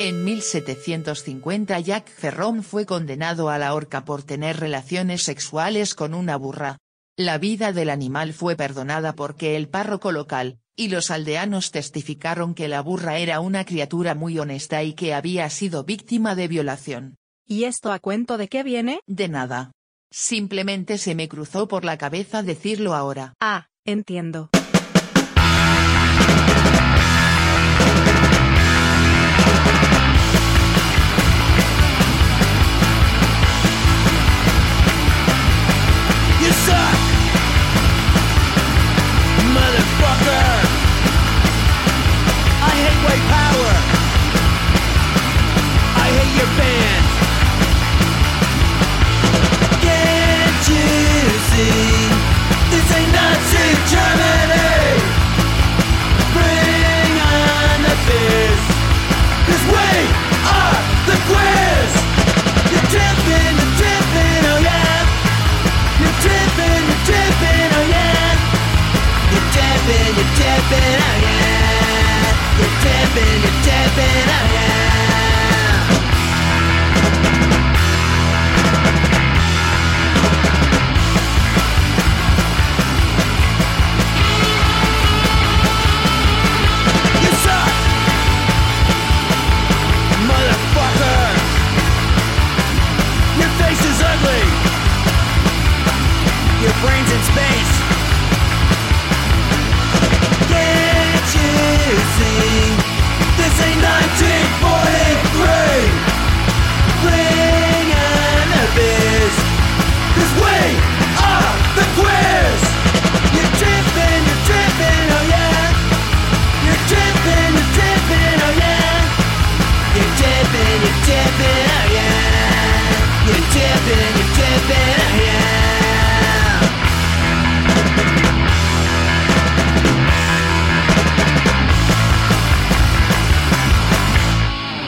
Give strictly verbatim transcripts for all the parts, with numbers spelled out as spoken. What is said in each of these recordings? En mil setecientos cincuenta Jack Ferron fue condenado a la horca por tener relaciones sexuales con una burra. La vida del animal fue perdonada porque el párroco local y los aldeanos testificaron que la burra era una criatura muy honesta y que había sido víctima de violación. ¿Y esto a cuento de qué viene? De nada. Simplemente se me cruzó por la cabeza decirlo ahora. Ah, entiendo.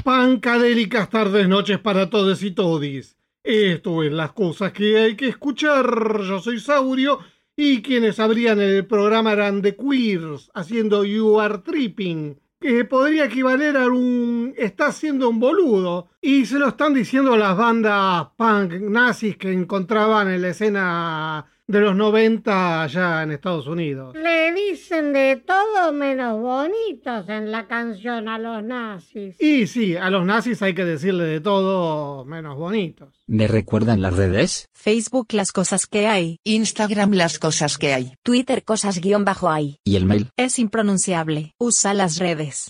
Pancadéricas tardes, noches para todos y todis. Esto es Las Cosas que hay que escuchar. Yo soy Saurio y quienes abrían el programa eran The Queers haciendo You Are Tripping, que podría equivaler a un "estás siendo un boludo", y se lo están diciendo las bandas punk nazis que encontraban en la escena de los noventa allá en Estados Unidos. Le dicen de todo menos bonitos en la canción a los nazis. Y sí, a los nazis hay que decirle de todo menos bonitos. ¿Me recuerdan las redes? Facebook, Las Cosas que hay. Instagram, Las Cosas que hay. Twitter, cosas guión bajo hay. ¿Y el mail? Es impronunciable. Usa las redes.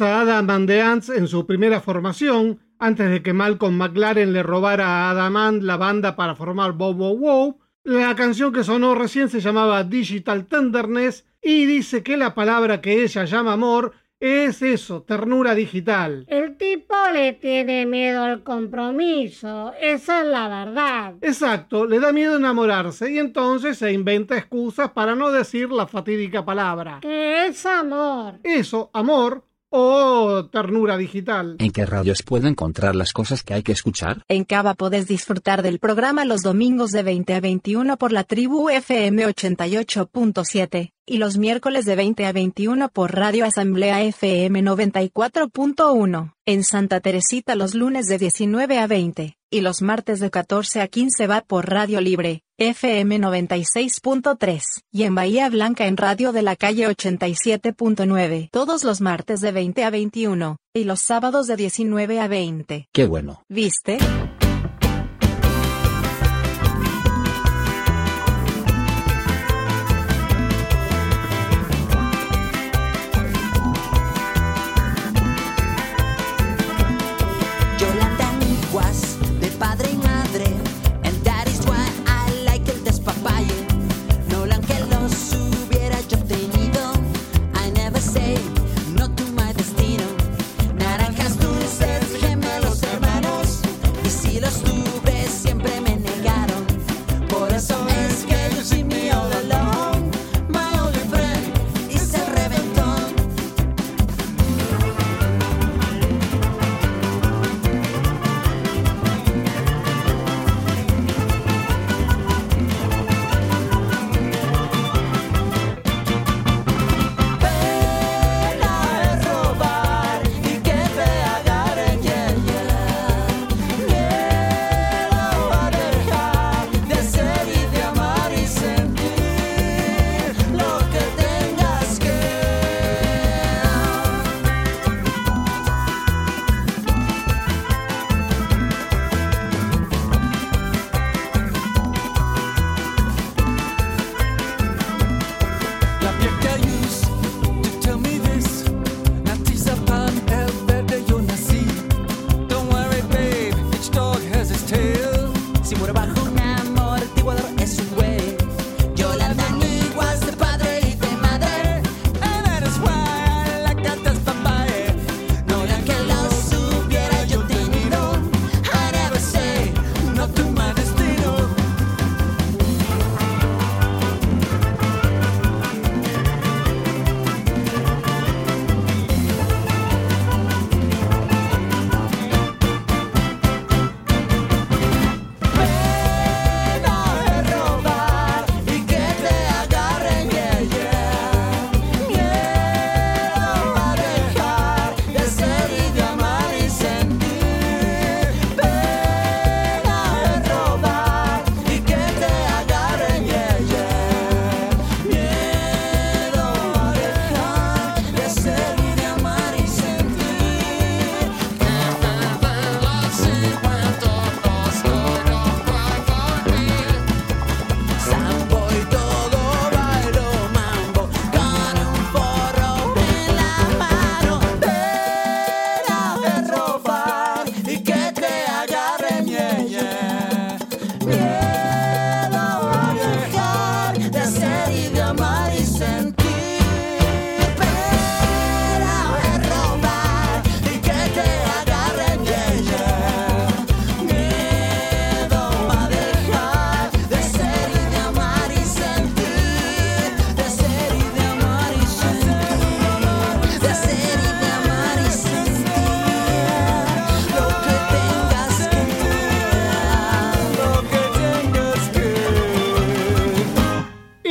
A Adam and the Ants en su primera formación, antes de que Malcolm McLaren le robara a Adam Ant la banda para formar Bow Wow Wow. La canción que sonó recién se llamaba Digital Tenderness y dice que la palabra que ella llama amor es eso, ternura digital. El tipo le tiene miedo al compromiso, esa es la verdad. Exacto, le da miedo enamorarse y entonces se inventa excusas para no decir la fatídica palabra. ¿Qué es amor? Eso, amor. ¡Oh, ternura digital! ¿En qué radios puedo encontrar las cosas que hay que escuchar? En Cava podés disfrutar del programa los domingos de veinte a veintiuno por la Tribu F M ochenta y ocho punto siete, y los miércoles de veinte a veintiuno por Radio Asamblea F M noventa y cuatro punto uno, en Santa Teresita los lunes de diecinueve a veinte, y los martes de catorce a quince va por Radio Libre F M noventa y seis punto tres, y en Bahía Blanca en Radio de la Calle ochenta y siete punto nueve, todos los martes de veinte a veintiuno, y los sábados de diecinueve a veinte. ¡Qué bueno! ¿Viste? Yolanda Niguas, de padre y madre.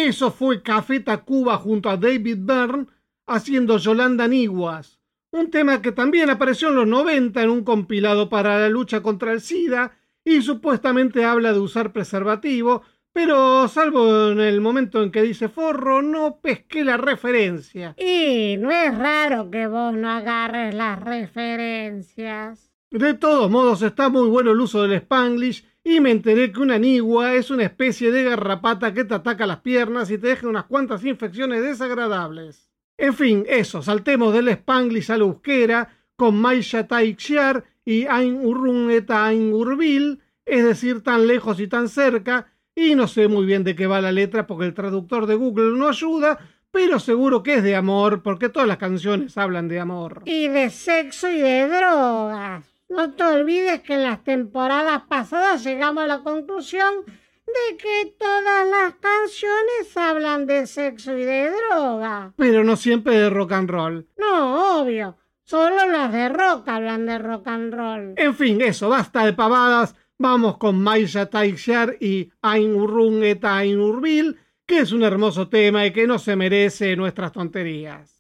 Eso fue Café Tacuba junto a David Byrne haciendo Yolanda Niguas, un tema que también apareció en los noventa en un compilado para la lucha contra el SIDA y supuestamente habla de usar preservativo, pero salvo en el momento en que dice forro, no pesqué la referencia. Y no es raro que vos no agarres las referencias. De todos modos, está muy bueno el uso del Spanglish y me enteré que una nigua es una especie de garrapata que te ataca las piernas y te deja unas cuantas infecciones desagradables. En fin, eso, saltemos del Spanglish a la euskera con Maisha Taixiar y Ain urrun eta ain hurbil, es decir, tan lejos y tan cerca. Y no sé muy bien de qué va la letra porque el traductor de Google no ayuda, pero seguro que es de amor, porque todas las canciones hablan de amor. Y de sexo y de drogas. No te olvides que en las temporadas pasadas llegamos a la conclusión de que todas las canciones hablan de sexo y de droga. Pero no siempre de rock and roll. No, obvio. Solo las de rock hablan de rock and roll. En fin, eso, basta de pavadas. Vamos con Maisha Taixiar y Ain urrun eta ain hurbil, que es un hermoso tema y que no se merece nuestras tonterías.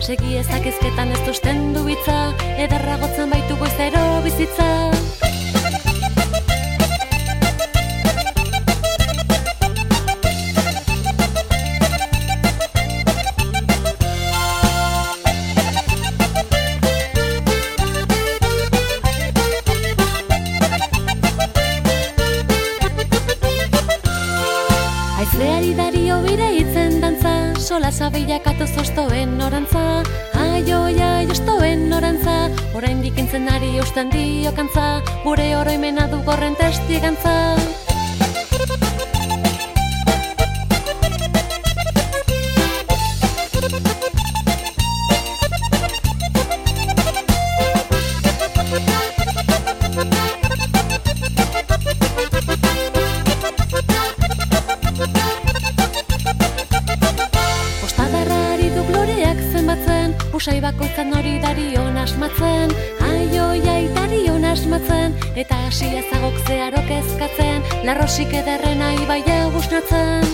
Segi ezakezketan ez duzten du hitza, ederra gotzen baitu goizero bizitza. Aizleari dario bire hitzen dantza, sola zabeilak atoz ostoen orantza. Aioia jostoen orantza, orain dikintzen ari eusten diokantza, gure oroimena du gorren testigantza. Bakoitzan hori darion asmatzen, aioia itarion asmatzen, eta hasi ezagok zeharok ezkatzen, larrosik ederrena ibaia busnatzen.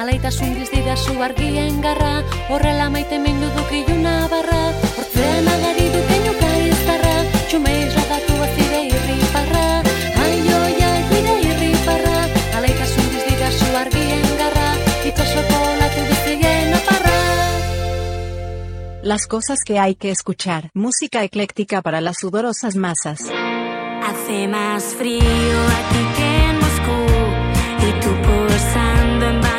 Alaitasun griz didazu argien garra, horrela maite mindu duk iluna barra. Hortzean agari duk enuka iztarra, txumeiz lagatu azire irriparra. Aioia gire irriparra, alaitasun griz didazu argien garra, itosoko latu bizien aparra. Las cosas que hay que escuchar. Música ecléctica para las sudorosas masas. Hace más frío aquí que en Moscú, y tú posando en baño.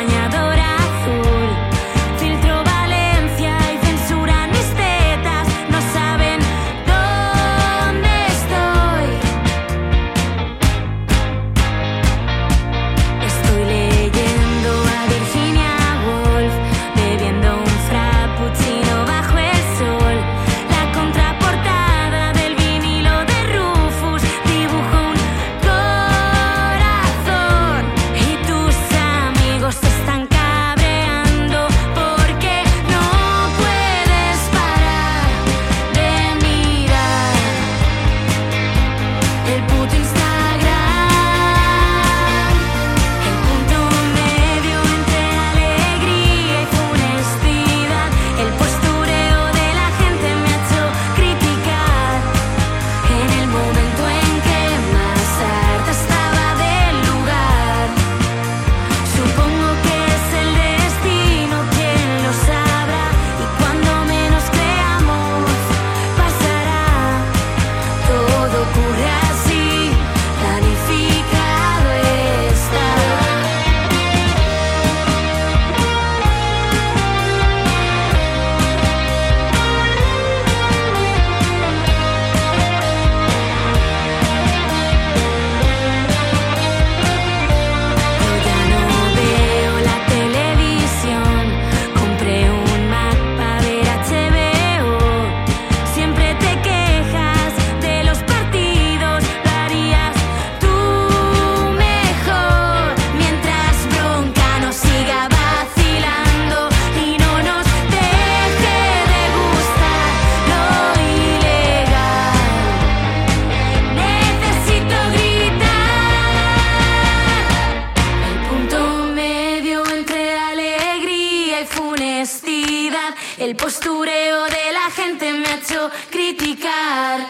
El postureo de la gente me ha hecho criticar.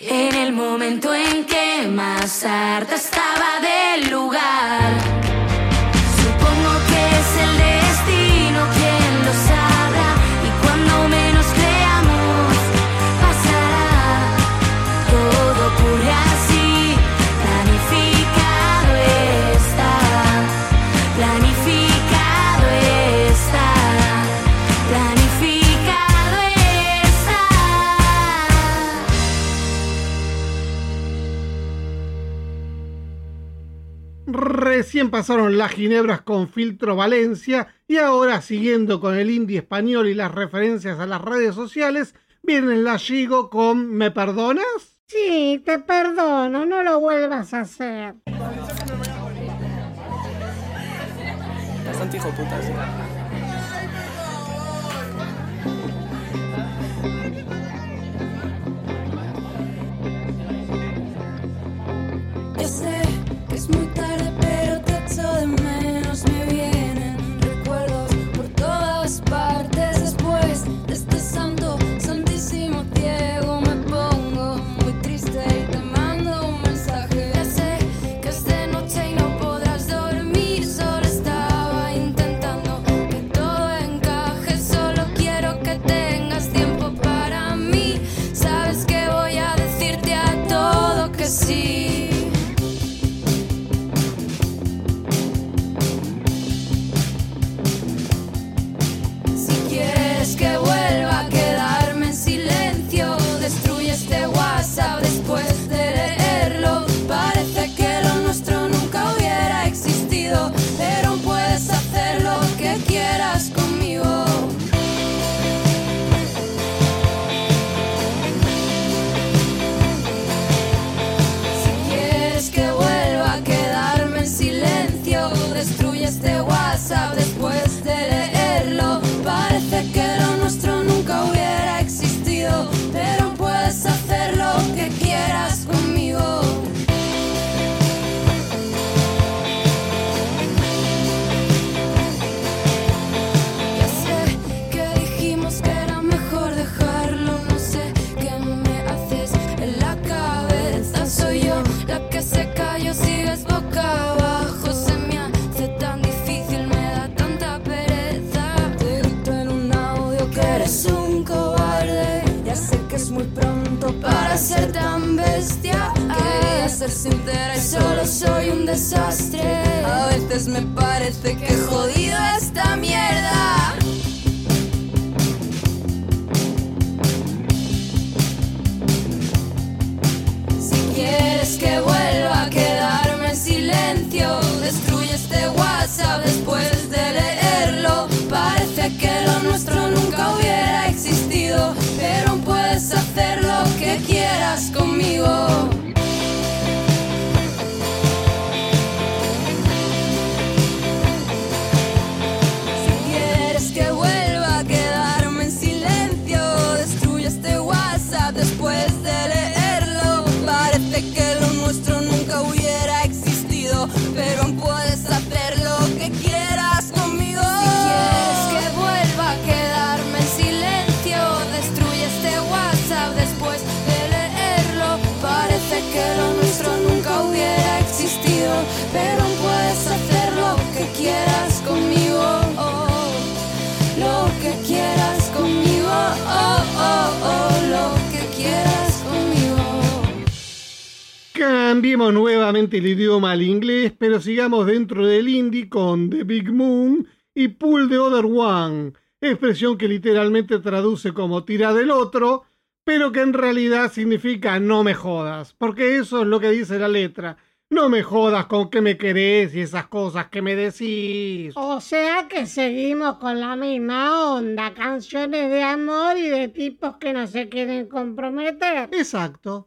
En el momento en que más harta estaba del lugar. Supongo que es el destino quien lo sabrá. Y cuando menos creamos, pasará. Todo ocurre así, planificado está. Planificado está. Planificado está. Recién pasaron las ginebras con filtro Valencia y ahora, siguiendo con el indie español y las referencias a las redes sociales, vienen la Yigo con ¿Me perdonas? Sí, te perdono, no lo vuelvas a hacer. Bastante hijo puta, sí. Yo sé que es muy tarde, pero te echo de menos. Me vienen recuerdos por todas partes. Después de este santo, santísimo Diego, me pongo muy triste y te mando un mensaje. Ya sé que es de noche y no podrás dormir. Solo estaba intentando que todo encaje. Solo quiero que tengas tiempo para mí. Sabes que voy a decirte a todo que sí. Para ser tan bestia, quería ser sincera y solo soy un desastre. A veces me parece que jodido esta mierda. Si quieres que vuelva a quedarme en silencio, destruye este WhatsApp después de leerlo. Parece que lo nuestro nunca hubiera existido, pero puedes hacer lo que quieras conmigo. Si quieres que vuelva a quedarme en silencio, destruye este WhatsApp después de leerlo. Parece que lo nuestro nunca hubiera existido, pero aún puedes hacer lo que quieras conmigo. Si quieres que vuelva a quedarme en silencio, destruye este WhatsApp después de leerlo. Parece que lo nuestro nunca hubiera existido, pero puedes hacer lo que quieras conmigo, oh, oh. Lo que quieras conmigo, oh, oh, oh, lo que quieras conmigo. Cambiemos nuevamente el idioma al inglés, pero sigamos dentro del indie con The Big Moon y Pull the Other One, expresión que literalmente traduce como tira del otro, pero que en realidad significa no me jodas, porque eso es lo que dice la letra. No me jodas con que me querés y esas cosas que me decís. O sea que seguimos con la misma onda, canciones de amor y de tipos que no se quieren comprometer. Exacto.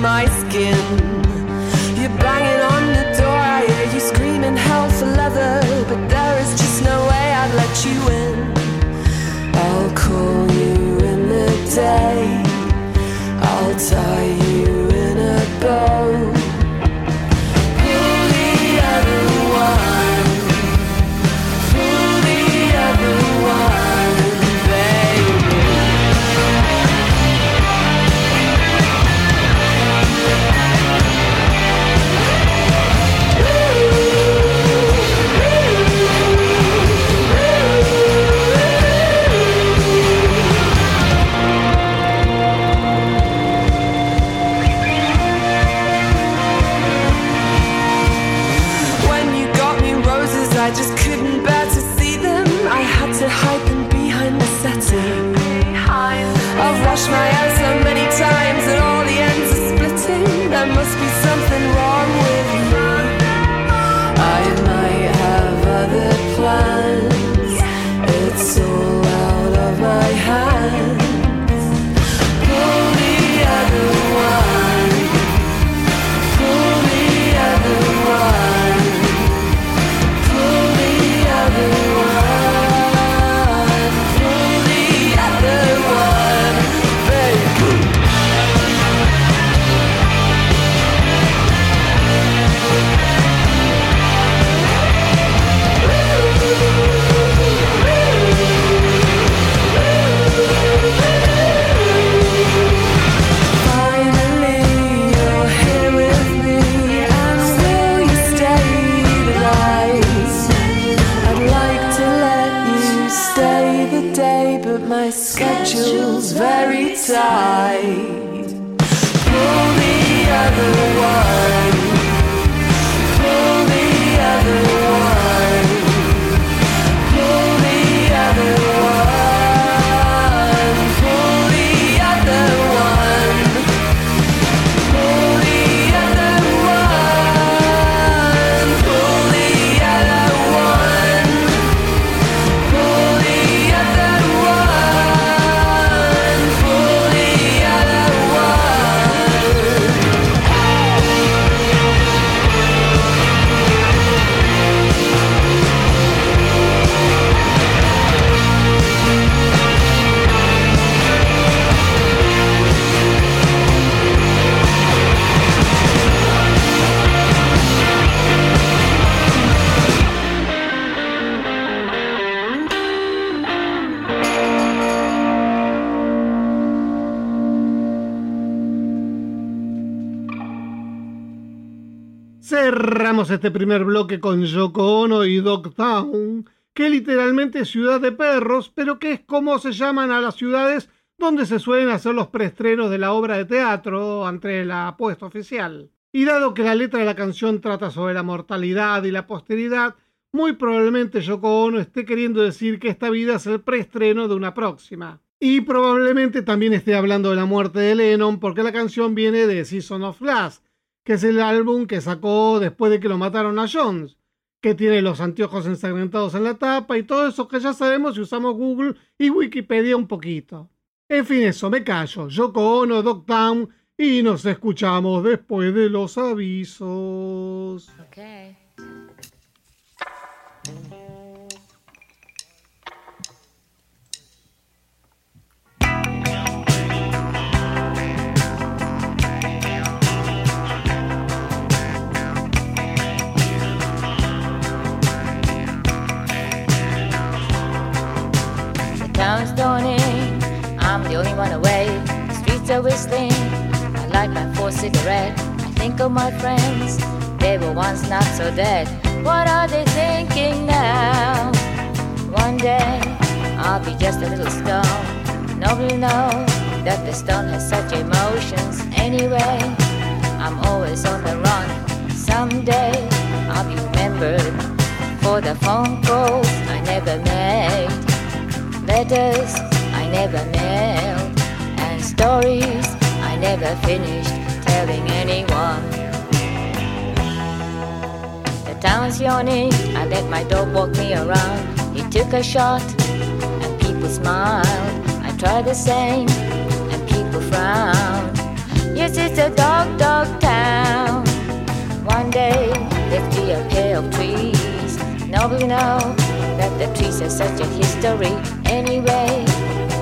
My skin. scratched my head so many times that all the ends are splitting. There must be something wrong with you. I might have other plans. It's all out of my hands. Pull the other one. Pull the other one. Pull the other one. Pull the other one, baby. My schedule's very tight. Pull the other one. Pull the other one. Pull the other one. Pull the other one. Pull the other one. Pull the other one. Pull the other one. Cerramos este primer bloque con Yoko Ono y Dogtown, que literalmente es ciudad de perros, pero que es como se llaman a las ciudades donde se suelen hacer los preestrenos de la obra de teatro ante la puesta oficial. Y dado que la letra de la canción trata sobre la mortalidad y la posteridad, muy probablemente Yoko Ono esté queriendo decir que esta vida es el preestreno de una próxima. Y probablemente también esté hablando de la muerte de Lennon, porque la canción viene de Season of Glass, que es el álbum que sacó después de que lo mataron a Jones, que tiene los anteojos ensangrentados en la tapa y todo eso que ya sabemos si usamos Google y Wikipedia un poquito. En fin, eso, me callo. Yoko Ono, Dogtown, y nos escuchamos después de los avisos. Okay. Town's dawning, I'm the only one awake. The streets are whistling, I light my fourth cigarette. I think of my friends, they were once not so dead. What are they thinking now? One day, I'll be just a little stone. Nobody knows that the stone has such emotions. Anyway, I'm always on the run. Someday, I'll be remembered for the phone calls I never made. Letters I never mailed, and stories I never finished telling anyone. The town's yawning, I let my dog walk me around. He took a shot, and people smiled. I tried the same, and people frowned. Yes, it's a dog, dog town. One day, there'll be a pair of trees. Nobody knows that the trees are such a history. Anyway,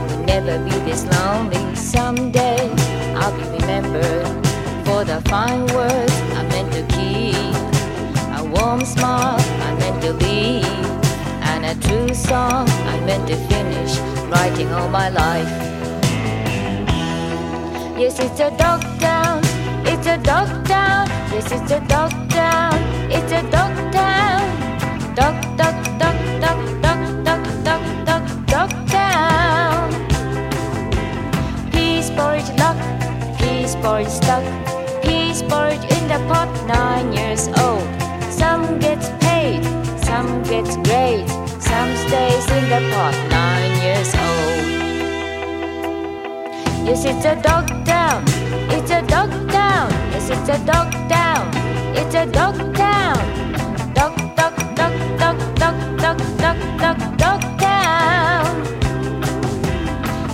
we'll never be this lonely. Someday, I'll be remembered for the fine words I meant to keep, a warm smile I meant to leave, and a true song I meant to finish writing all my life. Yes, it's a dog town, it's a dog town. Yes, it's a dog town, it's a dog town. Dog, dog, dog. Duck, duck, duck, duck, duck, duck down. Peas porridge luck, peas porridge stuck, peas porridge in the pot, nine years old. Some gets paid, some gets great, some stays in the pot, nine years old. Yes, it's a dog town. It's a dog town. Yes, it's a dog town. It's a dog town. Dog, dog, dog, dog, dog, dog, dog, dog, dog town.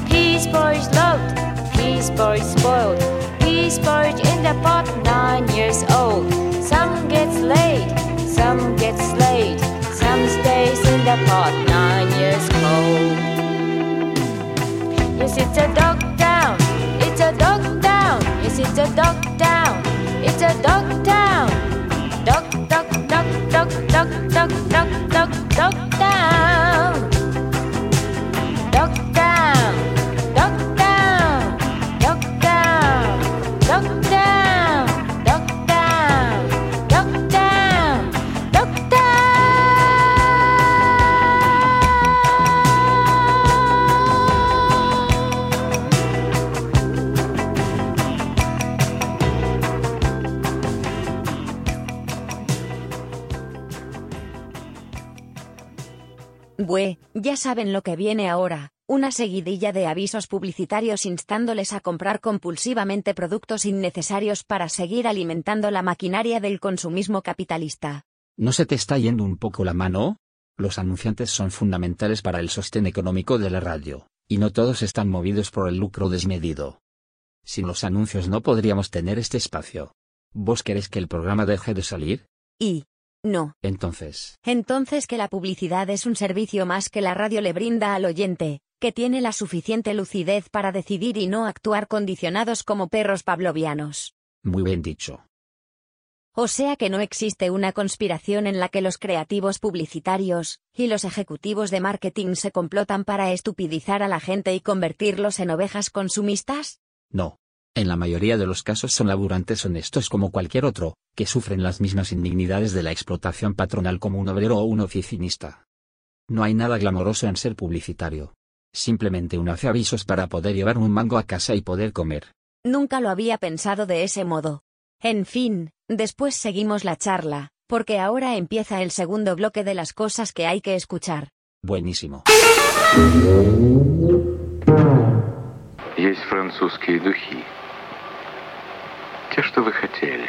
Peace porridge loved. Peace porridge spoiled. Peace porridge in the pot, nine years old. Some gets laid. Some gets laid. Some stays in the pot, nine years old. Yes, it's a dog town. It's a dog town. Yes, it's a dog town. It's a dog town. Dog, dog, dog, dog, dog, dog, dog, dog, dog town. Dog town. Dog town. Dog town. Dog town. Dog town. Dog town. Dog town. Bue, ya saben lo que viene ahora, una seguidilla de avisos publicitarios instándoles a comprar compulsivamente productos innecesarios para seguir alimentando la maquinaria del consumismo capitalista. ¿No se te está yendo un poco la mano? Los anunciantes son fundamentales para el sostén económico de la radio, y no todos están movidos por el lucro desmedido. Sin los anuncios no podríamos tener este espacio. ¿Vos querés que el programa deje de salir? Y... No. Entonces. Entonces que la publicidad es un servicio más que la radio le brinda al oyente, que tiene la suficiente lucidez para decidir y no actuar condicionados como perros pavlovianos. Muy bien dicho. O sea que no existe una conspiración en la que los creativos publicitarios y los ejecutivos de marketing se complotan para estupidizar a la gente y convertirlos en ovejas consumistas. No. En la mayoría de los casos son laburantes honestos como cualquier otro, que sufren las mismas indignidades de la explotación patronal como un obrero o un oficinista. No hay nada glamoroso en ser publicitario. Simplemente uno hace avisos para poder llevar un mango a casa y poder comer. Nunca lo había pensado de ese modo. En fin, después seguimos la charla, porque ahora empieza el segundo bloque de las cosas que hay que escuchar. Buenísimo. Есть французские духи. Те, что вы хотели.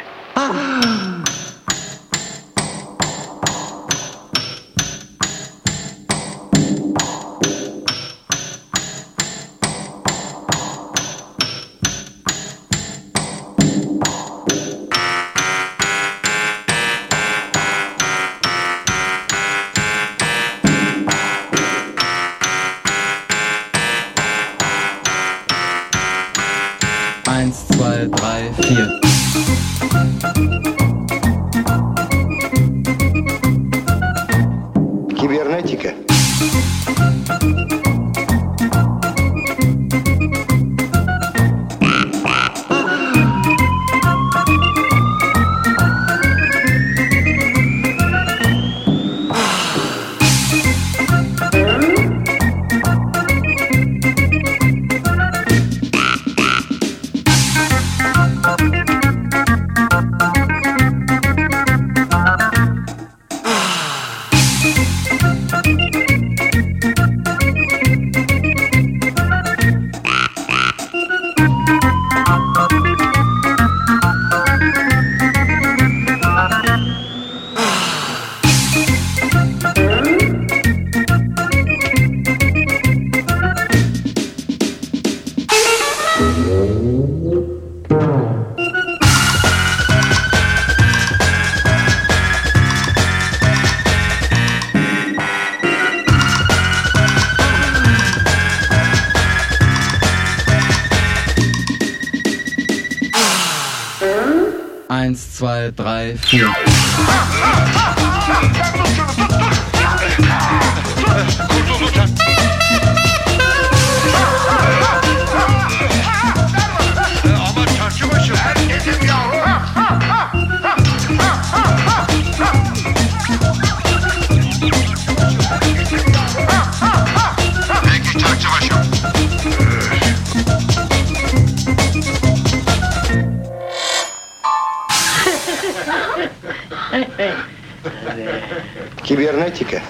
Кибернетика.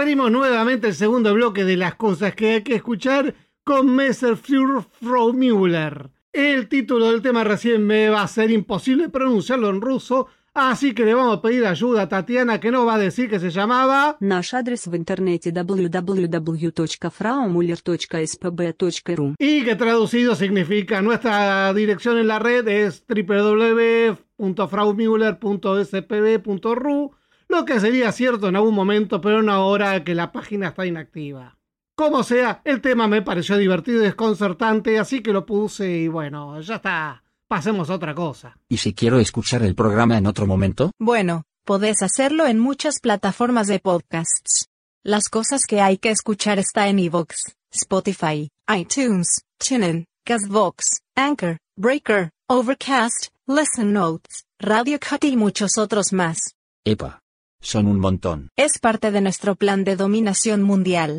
abrimos nuevamente el segundo bloque de las cosas que hay que escuchar con Messer Fleur Frau Müller. El título del tema recién me va a ser imposible pronunciarlo en ruso, así que le vamos a pedir ayuda a Tatiana, que nos va a decir que se llamaba... Nuestro address en internet doble u doble u doble u punto fraumuller punto spb punto ru. Y que traducido significa nuestra dirección en la red es doble u doble u doble u punto fraumuller punto spb punto ru, lo que sería cierto en algún momento, pero no ahora que la página está inactiva. Como sea, el tema me pareció divertido y desconcertante, así que lo puse y bueno, ya está. Pasemos a otra cosa. ¿Y si quiero escuchar el programa en otro momento? Bueno, podés hacerlo en muchas plataformas de podcasts. Las cosas que hay que escuchar está en iVoox, Spotify, iTunes, TuneIn, Castbox, Anchor, Breaker, Overcast, Listen Notes, Radio Cut y muchos otros más. ¡Epa! Son un montón. Es parte de nuestro plan de dominación mundial.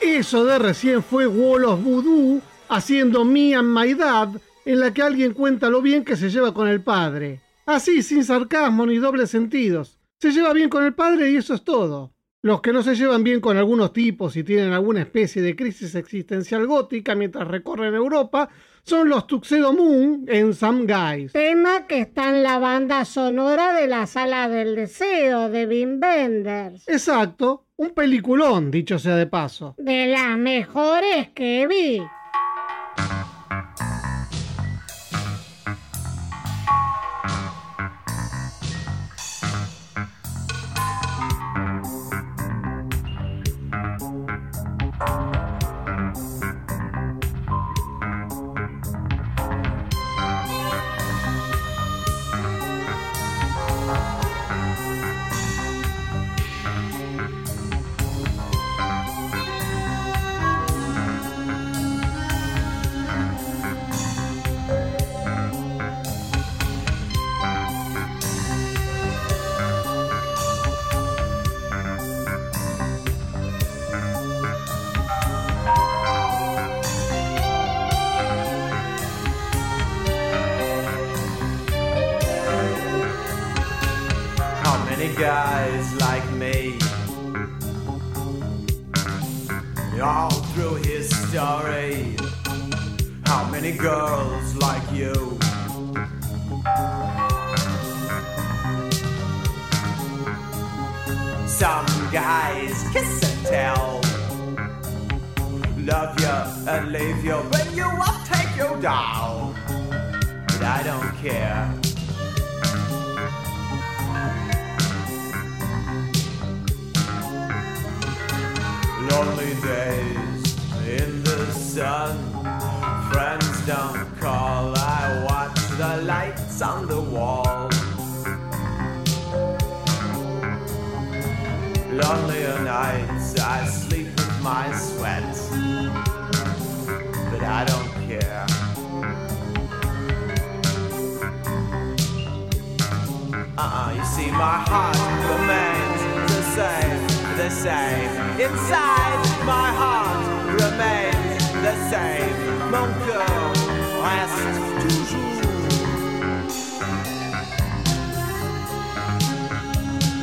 Eso de recién fue Wall of Voodoo haciendo Me and My Dad, en la que alguien cuenta lo bien que se lleva con el padre. Así, sin sarcasmo ni dobles sentidos. Se lleva bien con el padre y eso es todo. Los que no se llevan bien con algunos tipos y tienen alguna especie de crisis existencial gótica mientras recorren Europa son los Tuxedo Moon en Some Guys. Tema que está en la banda sonora de la Sala del Deseo de Wim Wenders. Exacto. Un peliculón, dicho sea de paso. De las mejores que vi. guys like me all through history. How many girls like you? Some guys kiss and tell, love you and leave you, bring you up, take you down. But I don't care. Lonely days in the sun, friends don't call, I watch the lights on the wall. Lonelier nights, I sleep with my sweat, but I don't care. Uh-uh, you see my heart remains the same, the same. Inside my heart remains the same. Mon cœur reste toujours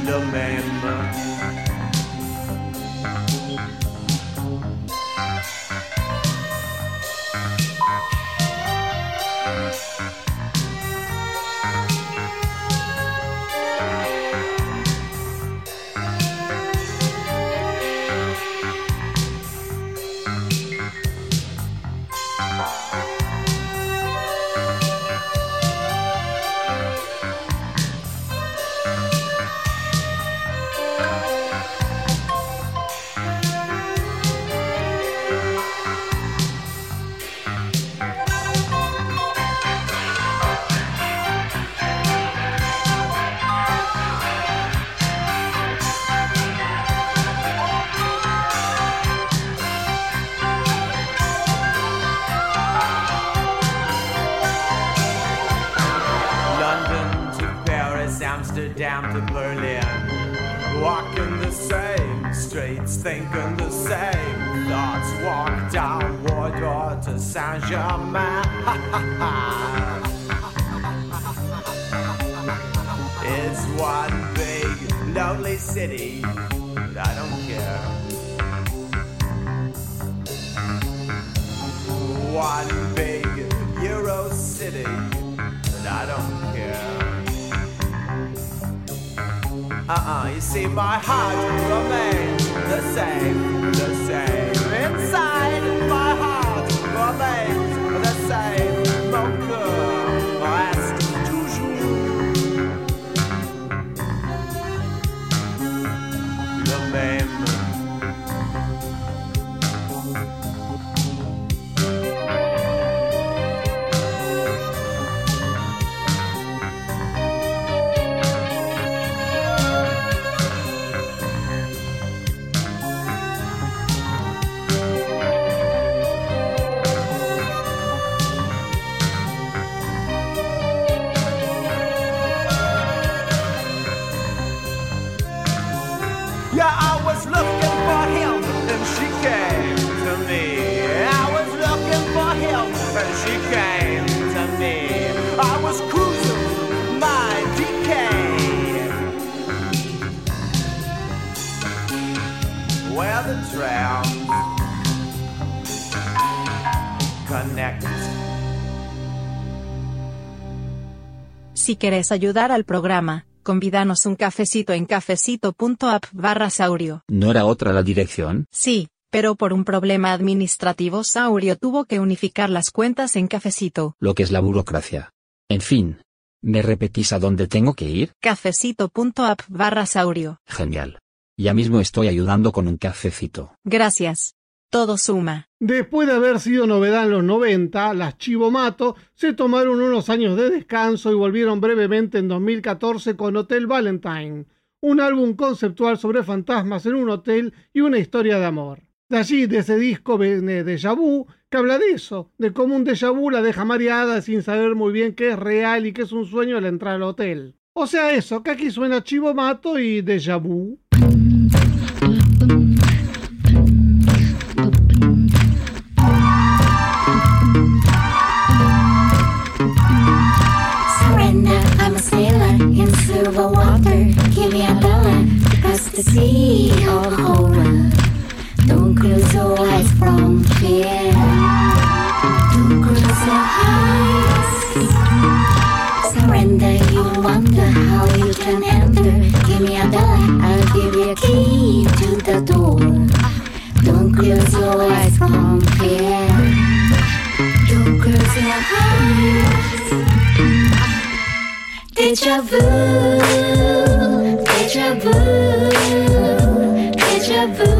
le même. Thinking the same thoughts, walk down Wardour to Saint-Germain. It's one big lonely city, but I don't care. One big Euro city, but I don't care. Uh-uh, you see my heart remains the same, the same. Inside my heart remains the same. Mon cœur reste toujours le même. Si querés ayudar al programa, convídanos un cafecito en cafecito.app barra Saurio. ¿No era otra la dirección? Sí, pero por un problema administrativo Saurio tuvo que unificar las cuentas en Cafecito. Lo que es la burocracia. En fin. ¿Me repetís a dónde tengo que ir? Cafecito.app barra Saurio. Genial. Ya mismo estoy ayudando con un cafecito. Gracias. Todo suma. Después de haber sido novedad en los noventa, las Cibo Matto se tomaron unos años de descanso y volvieron brevemente en dos mil catorce con Hotel Valentine, un álbum conceptual sobre fantasmas en un hotel y una historia de amor. De allí, de ese disco, viene Déjà Vu, que habla de eso, de cómo un déjà vu la deja mareada sin saber muy bien qué es real y qué es un sueño al entrar al hotel. O sea eso, que aquí suena Cibo Matto y Déjà Vu. Surrender, I'm a sailor in silver water. Give me a a sea of horror. Don't close your eyes from fear. Don't close your eyes. Surrender, you wonder how you can enter. Give me a dollar, I'll give you a key to the door. Don't close your eyes from fear. Don't close your eyes. Deja vu, deja vu, deja vu.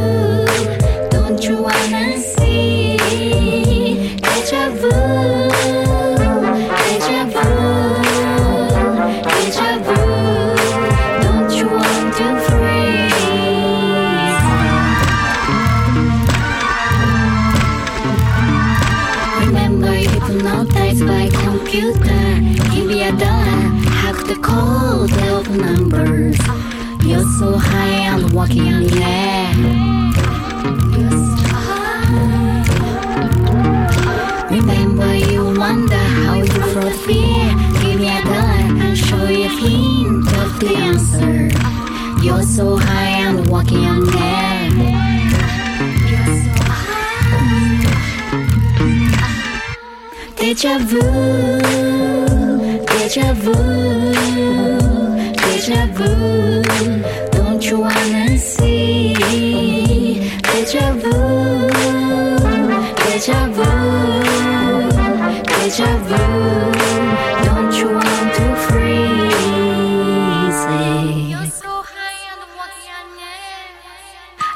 Don't you wanna see? Deja vu. Computer, give me a dollar, have the code of numbers. You're so high, I'm walking on air. You're so high. Remember you wonder how you felt fear. Give me a dollar, I'll show you a hint of the answer. You're so high, I'm walking on air. You're so Deja vu, deja vu, deja vu. Don't you wanna see? Deja vu, deja vu, deja vu. Don't you want to freeze it? You're so high on the walking on air.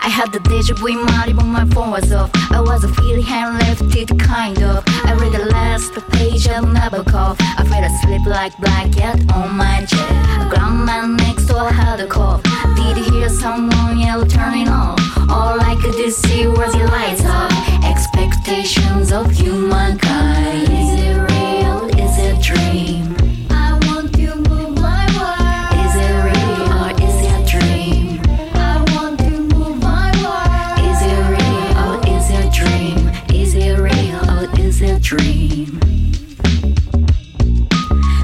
I had the deja vu in my body, but my phone was off. I was feeling hand-lifted, kind of. I read the last page of Nabokov. I fell asleep like blanket on my chest. I ground my neck so I had a cough. Did hear someone yell, turn it off. All I could see was the lights off. Expectations of humankind. Is it real? Is it dream? I want to move my world. Is it real or is it dream? I want to move my world. Is it real or is it dream? Is it real or is it dream?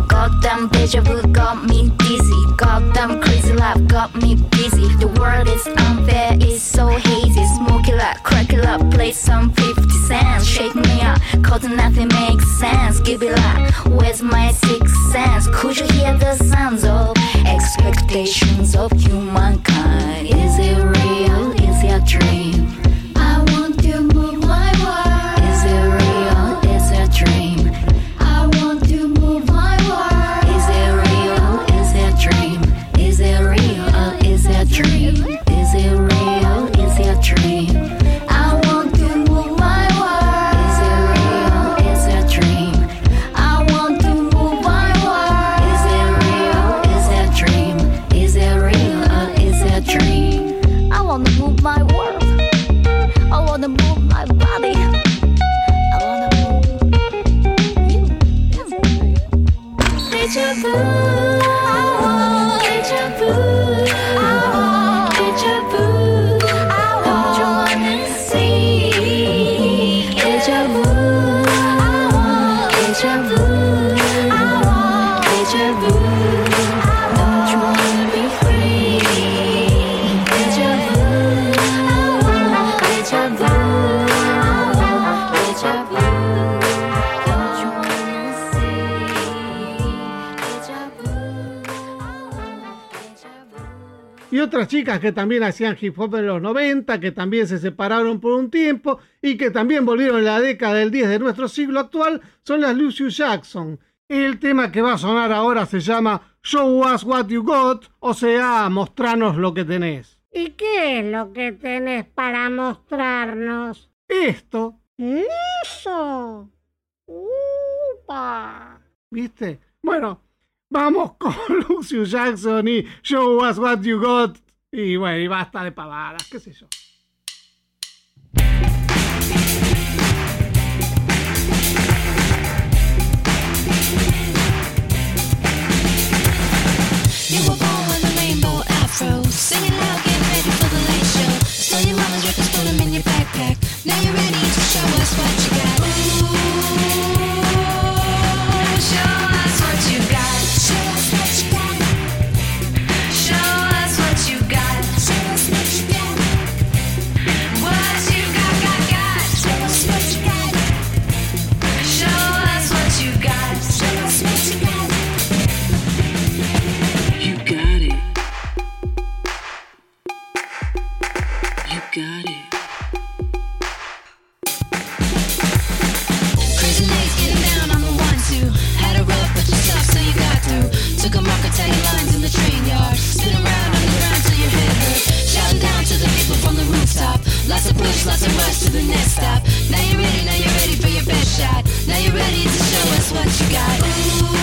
Goddamn deja vu got me dizzy. Goddamn crazy love got me busy. The world is unfair, it's so hazy. Smoke it up, crack it up, play some fifty cents. Shake me up, cause nothing makes sense. Give it up, where's my sixth sense? Could you hear the sounds of expectations of humankind? Is it real? Is it a dream? I want to move my world. Is it real? Is it a dream? Otras chicas que también hacían hip hop en los noventa, que también se separaron por un tiempo y que también volvieron en la década del diez de nuestro siglo actual son las Lucio Jackson. El tema que va a sonar ahora se llama Show Us What You Got, o sea, mostranos lo que tenés. ¿Y qué es lo que tenés para mostrarnos? Esto. ¡Eso! ¡Upa! ¿Viste? Bueno, vamos con Lucio Jackson y Show Us What You Got. Y bueno, y basta de pavadas, qué sé yo. You were born with a rainbow afro. Sing it loud, get ready for the light show. Saw your mama's records, put them in your backpack. Now you're ready to show us what you got. Ooh. Show us what you got. Show us what you got. Show us lost and rushed to the next stop. Now you're ready, now you're ready for your best shot. Now you're ready to show us what you got. Ooh,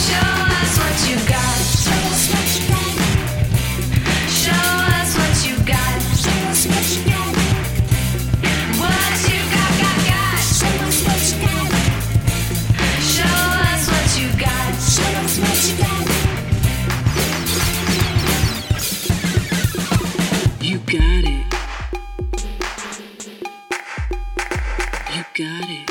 show us what you got. Show us what you got. Show us what you got. Show us what you got. What you got, got, got. Show us what you got. Show us what you got. Show us what you got. You got it. You got it.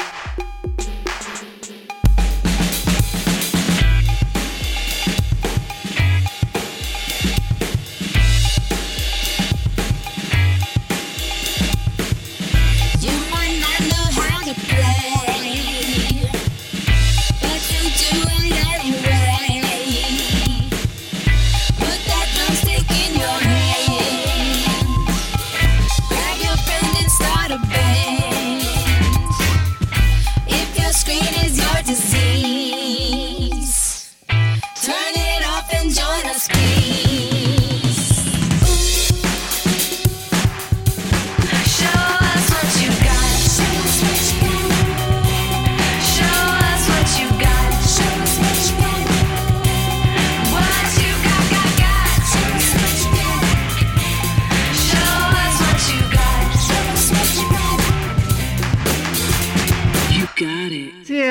You might not know how to play, but you do it anyway. Put that drumstick in your hand.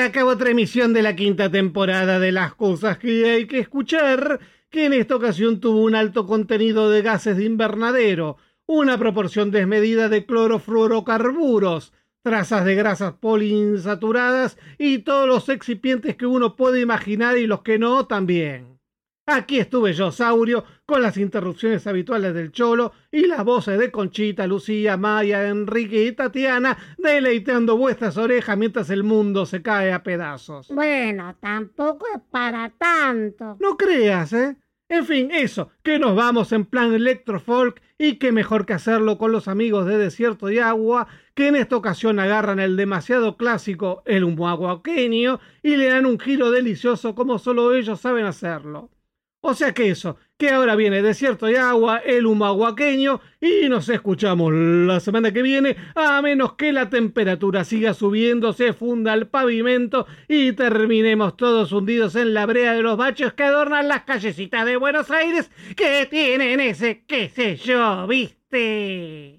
Acabó otra emisión de la quinta temporada de Las Cosas que hay que escuchar, que en esta ocasión tuvo un alto contenido de gases de invernadero, una proporción desmedida de clorofluorocarburos, trazas de grasas poliinsaturadas y todos los excipientes que uno puede imaginar y los que no también. Aquí estuve yo, Saurio, con las interrupciones habituales del Cholo y las voces de Conchita, Lucía, Maya, Enrique y Tatiana, deleitando vuestras orejas mientras el mundo se cae a pedazos. Bueno, tampoco es para tanto. No creas, ¿eh? En fin, eso, que nos vamos en plan electrofolk y que mejor que hacerlo con los amigos de Desierto y Agua, que en esta ocasión agarran el demasiado clásico, el humahuaqueño, y le dan un giro delicioso como solo ellos saben hacerlo. O sea que eso, que ahora viene Desierto y Agua, el humahuaqueño, y nos escuchamos la semana que viene, a menos que la temperatura siga subiendo, se funda el pavimento y terminemos todos hundidos en la brea de los baches que adornan las callecitas de Buenos Aires, que tienen ese qué sé yo, ¿viste?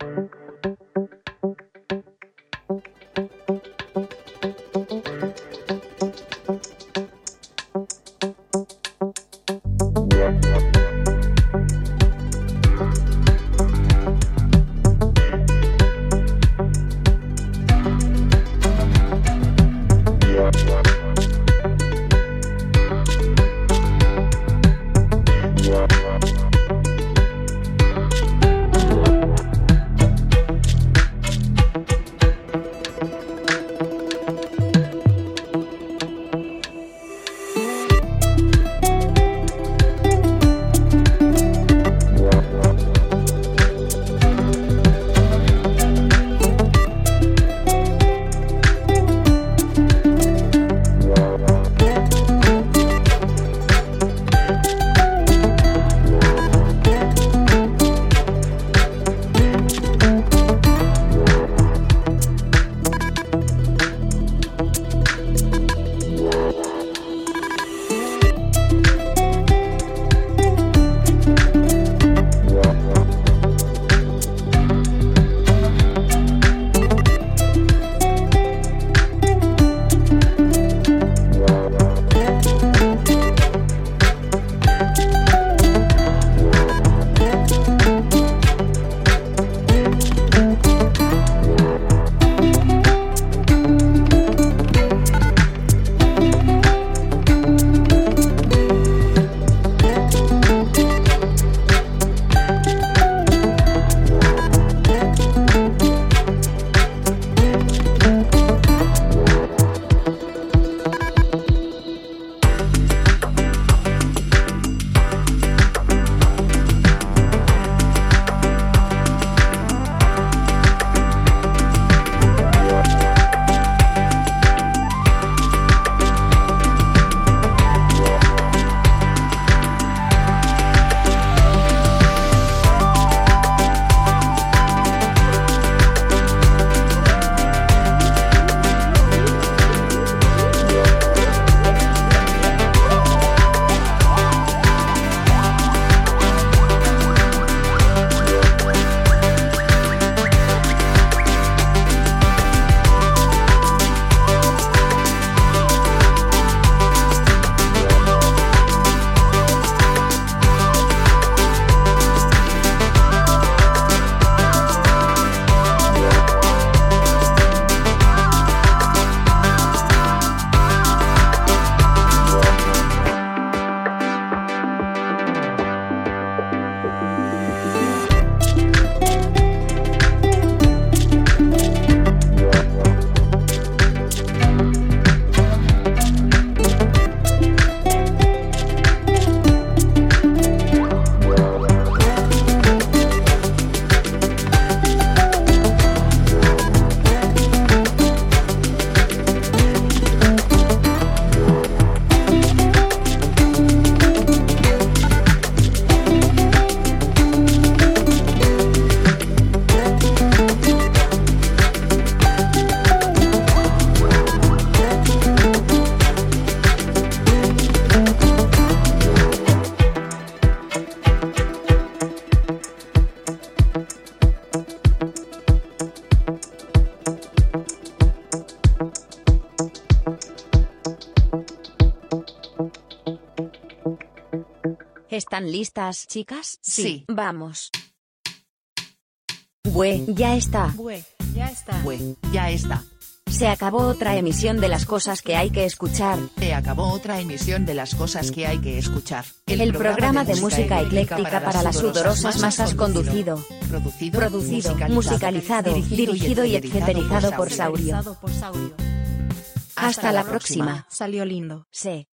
¿Están listas, chicas? Sí, sí. Vamos. Bue, ya está. Bue, ya está. Bue, ya está. Se acabó otra emisión de las cosas que hay que escuchar. Se acabó otra emisión de las cosas que hay que escuchar. El, el programa, programa de música, música ecléctica para las sudorosas masas, conducido, producido, producido, musicalizado, musicalizado dirigido, dirigido y etcéterizado por Saurio. Por Saurio. Hasta, Hasta la, la próxima. próxima. Salió lindo. Sí.